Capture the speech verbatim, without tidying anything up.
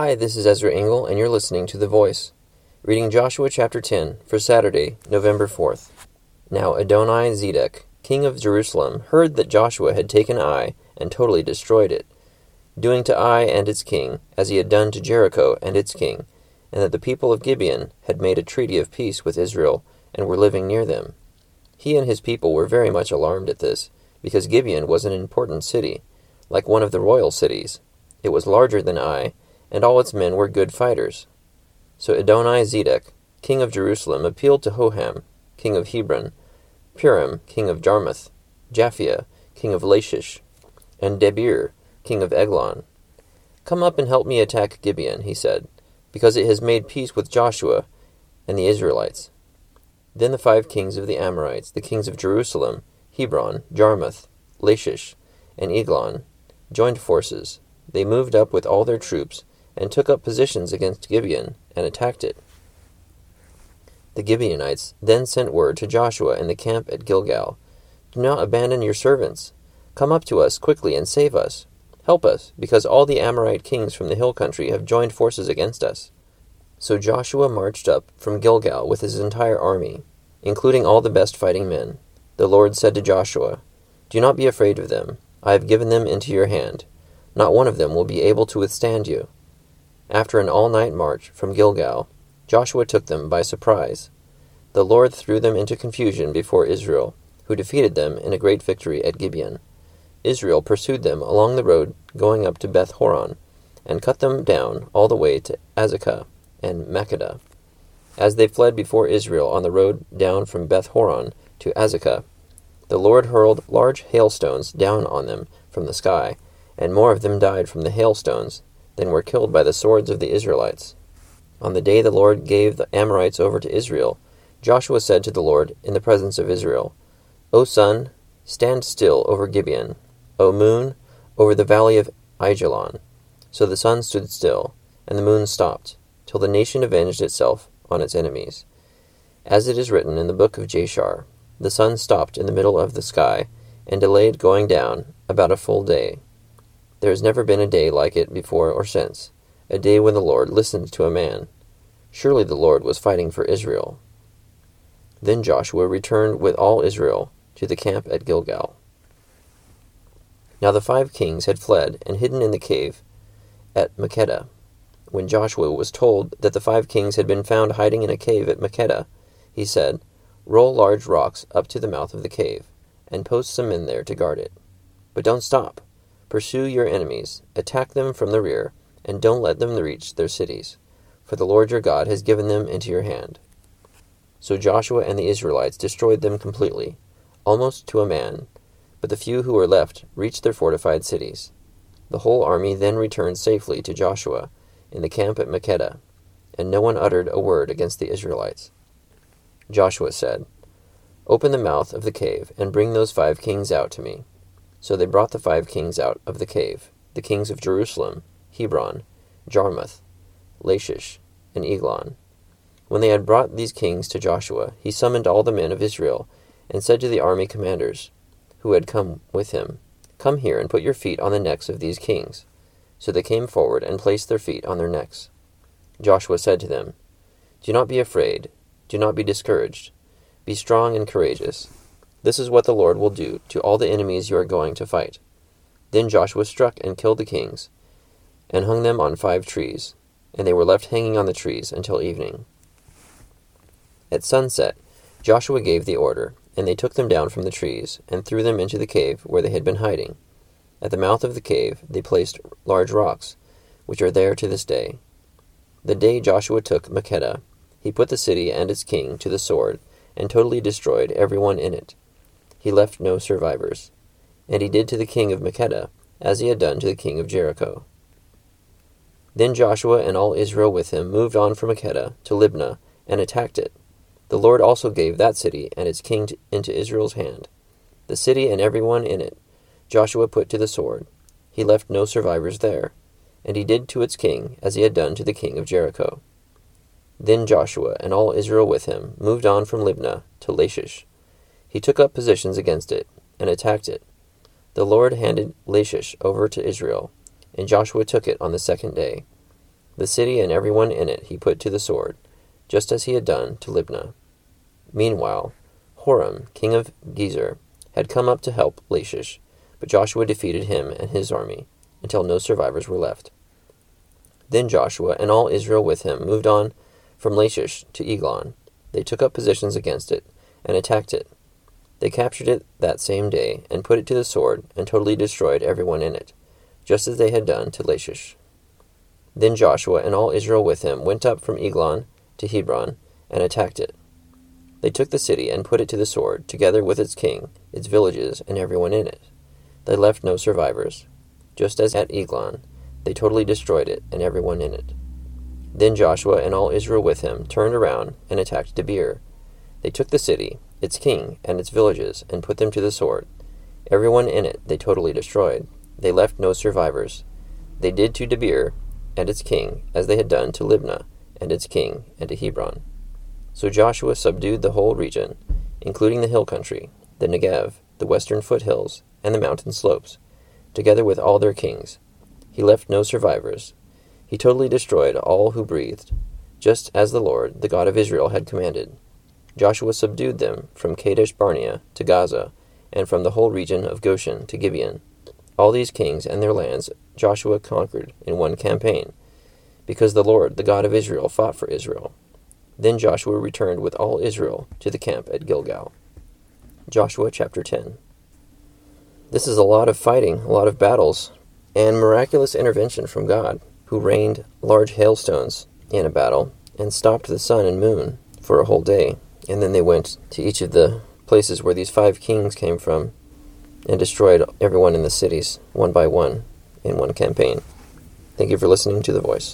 Hi, this is Ezra Engel, and you're listening to The Voice, reading Joshua chapter ten for Saturday, November fourth. Now Adoni-Zedek, king of Jerusalem, heard that Joshua had taken Ai and totally destroyed it, doing to Ai and its king as he had done to Jericho and its king, and that the people of Gibeon had made a treaty of peace with Israel and were living near them. He and his people were very much alarmed at this, because Gibeon was an important city, like one of the royal cities. It was larger than Ai, and all its men were good fighters. So Adoni-Zedek, king of Jerusalem, appealed to Hoham, king of Hebron, Piram, king of Jarmuth, Japhia, king of Lachish, and Debir, king of Eglon. "Come up and help me attack Gibeon," he said, "because it has made peace with Joshua and the Israelites." Then the five kings of the Amorites, the kings of Jerusalem, Hebron, Jarmuth, Lachish, and Eglon, joined forces. They moved up with all their troops and took up positions against Gibeon, and attacked it. The Gibeonites then sent word to Joshua in the camp at Gilgal, "Do not abandon your servants. Come up to us quickly and save us. Help us, because all the Amorite kings from the hill country have joined forces against us." So Joshua marched up from Gilgal with his entire army, including all the best fighting men. The Lord said to Joshua, "Do not be afraid of them. I have given them into your hand. Not one of them will be able to withstand you." After an all-night march from Gilgal, Joshua took them by surprise. The Lord threw them into confusion before Israel, who defeated them in a great victory at Gibeon. Israel pursued them along the road going up to Beth Horon, and cut them down all the way to Azekah and Makkedah. As they fled before Israel on the road down from Beth Horon to Azekah, the Lord hurled large hailstones down on them from the sky, and more of them died from the hailstones than were killed by the swords of the Israelites. On the day the Lord gave the Amorites over to Israel, Joshua said to the Lord in the presence of Israel, "O sun, stand still over Gibeon. O moon, over the valley of Ajalon." So the sun stood still, and the moon stopped, till the nation avenged itself on its enemies. As it is written in the book of Jashar, the sun stopped in the middle of the sky, and delayed going down about a full day. There has never been a day like it before or since, a day when the Lord listened to a man. Surely the Lord was fighting for Israel. Then Joshua returned with all Israel to the camp at Gilgal. Now the five kings had fled and hidden in the cave at Makkedah. When Joshua was told that the five kings had been found hiding in a cave at Makkedah, he said, "Roll large rocks up to the mouth of the cave, and post some men there to guard it. But don't stop. Pursue your enemies, attack them from the rear, and don't let them reach their cities, for the Lord your God has given them into your hand." So Joshua and the Israelites destroyed them completely, almost to a man, but the few who were left reached their fortified cities. The whole army then returned safely to Joshua in the camp at Makkedah, and no one uttered a word against the Israelites. Joshua said, "Open the mouth of the cave, and bring those five kings out to me." So they brought the five kings out of the cave, the kings of Jerusalem, Hebron, Jarmuth, Lachish, and Eglon. When they had brought these kings to Joshua, he summoned all the men of Israel, and said to the army commanders who had come with him, "Come here and put your feet on the necks of these kings." So they came forward and placed their feet on their necks. Joshua said to them, "Do not be afraid, do not be discouraged, be strong and courageous. This is what the Lord will do to all the enemies you are going to fight." Then Joshua struck and killed the kings, and hung them on five trees, and they were left hanging on the trees until evening. At sunset, Joshua gave the order, and they took them down from the trees, and threw them into the cave where they had been hiding. At the mouth of the cave they placed large rocks, which are there to this day. The day Joshua took Makkedah, he put the city and its king to the sword, and totally destroyed everyone in it. He left no survivors. And he did to the king of Makkedah as he had done to the king of Jericho. Then Joshua and all Israel with him moved on from Makkedah to Libnah and attacked it. The Lord also gave that city and its king to, into Israel's hand. The city and everyone in it Joshua put to the sword. He left no survivors there. And he did to its king as he had done to the king of Jericho. Then Joshua and all Israel with him moved on from Libnah to Lachish. He took up positions against it, and attacked it. The Lord handed Lachish over to Israel, and Joshua took it on the second day. The city and everyone in it he put to the sword, just as he had done to Libnah. Meanwhile, Horam, king of Gezer, had come up to help Lachish, but Joshua defeated him and his army, until no survivors were left. Then Joshua and all Israel with him moved on from Lachish to Eglon. They took up positions against it, and attacked it. They captured it that same day, and put it to the sword, and totally destroyed everyone in it, just as they had done to Lachish. Then Joshua and all Israel with him went up from Eglon to Hebron, and attacked it. They took the city and put it to the sword, together with its king, its villages, and everyone in it. They left no survivors. Just as at Eglon, they totally destroyed it and everyone in it. Then Joshua and all Israel with him turned around and attacked Debir. They took the city, its king, and its villages, and put them to the sword. Everyone in it they totally destroyed. They left no survivors. They did to Debir and its king as they had done to Libnah and its king and to Hebron. So Joshua subdued the whole region, including the hill country, the Negev, the western foothills, and the mountain slopes, together with all their kings. He left no survivors. He totally destroyed all who breathed, just as the Lord, the God of Israel, had commanded. Joshua subdued them from Kadesh Barnea to Gaza, and from the whole region of Goshen to Gibeon. All these kings and their lands Joshua conquered in one campaign, because the Lord, the God of Israel, fought for Israel. Then Joshua returned with all Israel to the camp at Gilgal. Joshua chapter ten. This is a lot of fighting, a lot of battles, and miraculous intervention from God, who rained large hailstones in a battle and stopped the sun and moon for a whole day. And then they went to each of the places where these five kings came from and destroyed everyone in the cities, one by one, in one campaign. Thank you for listening to The Voice.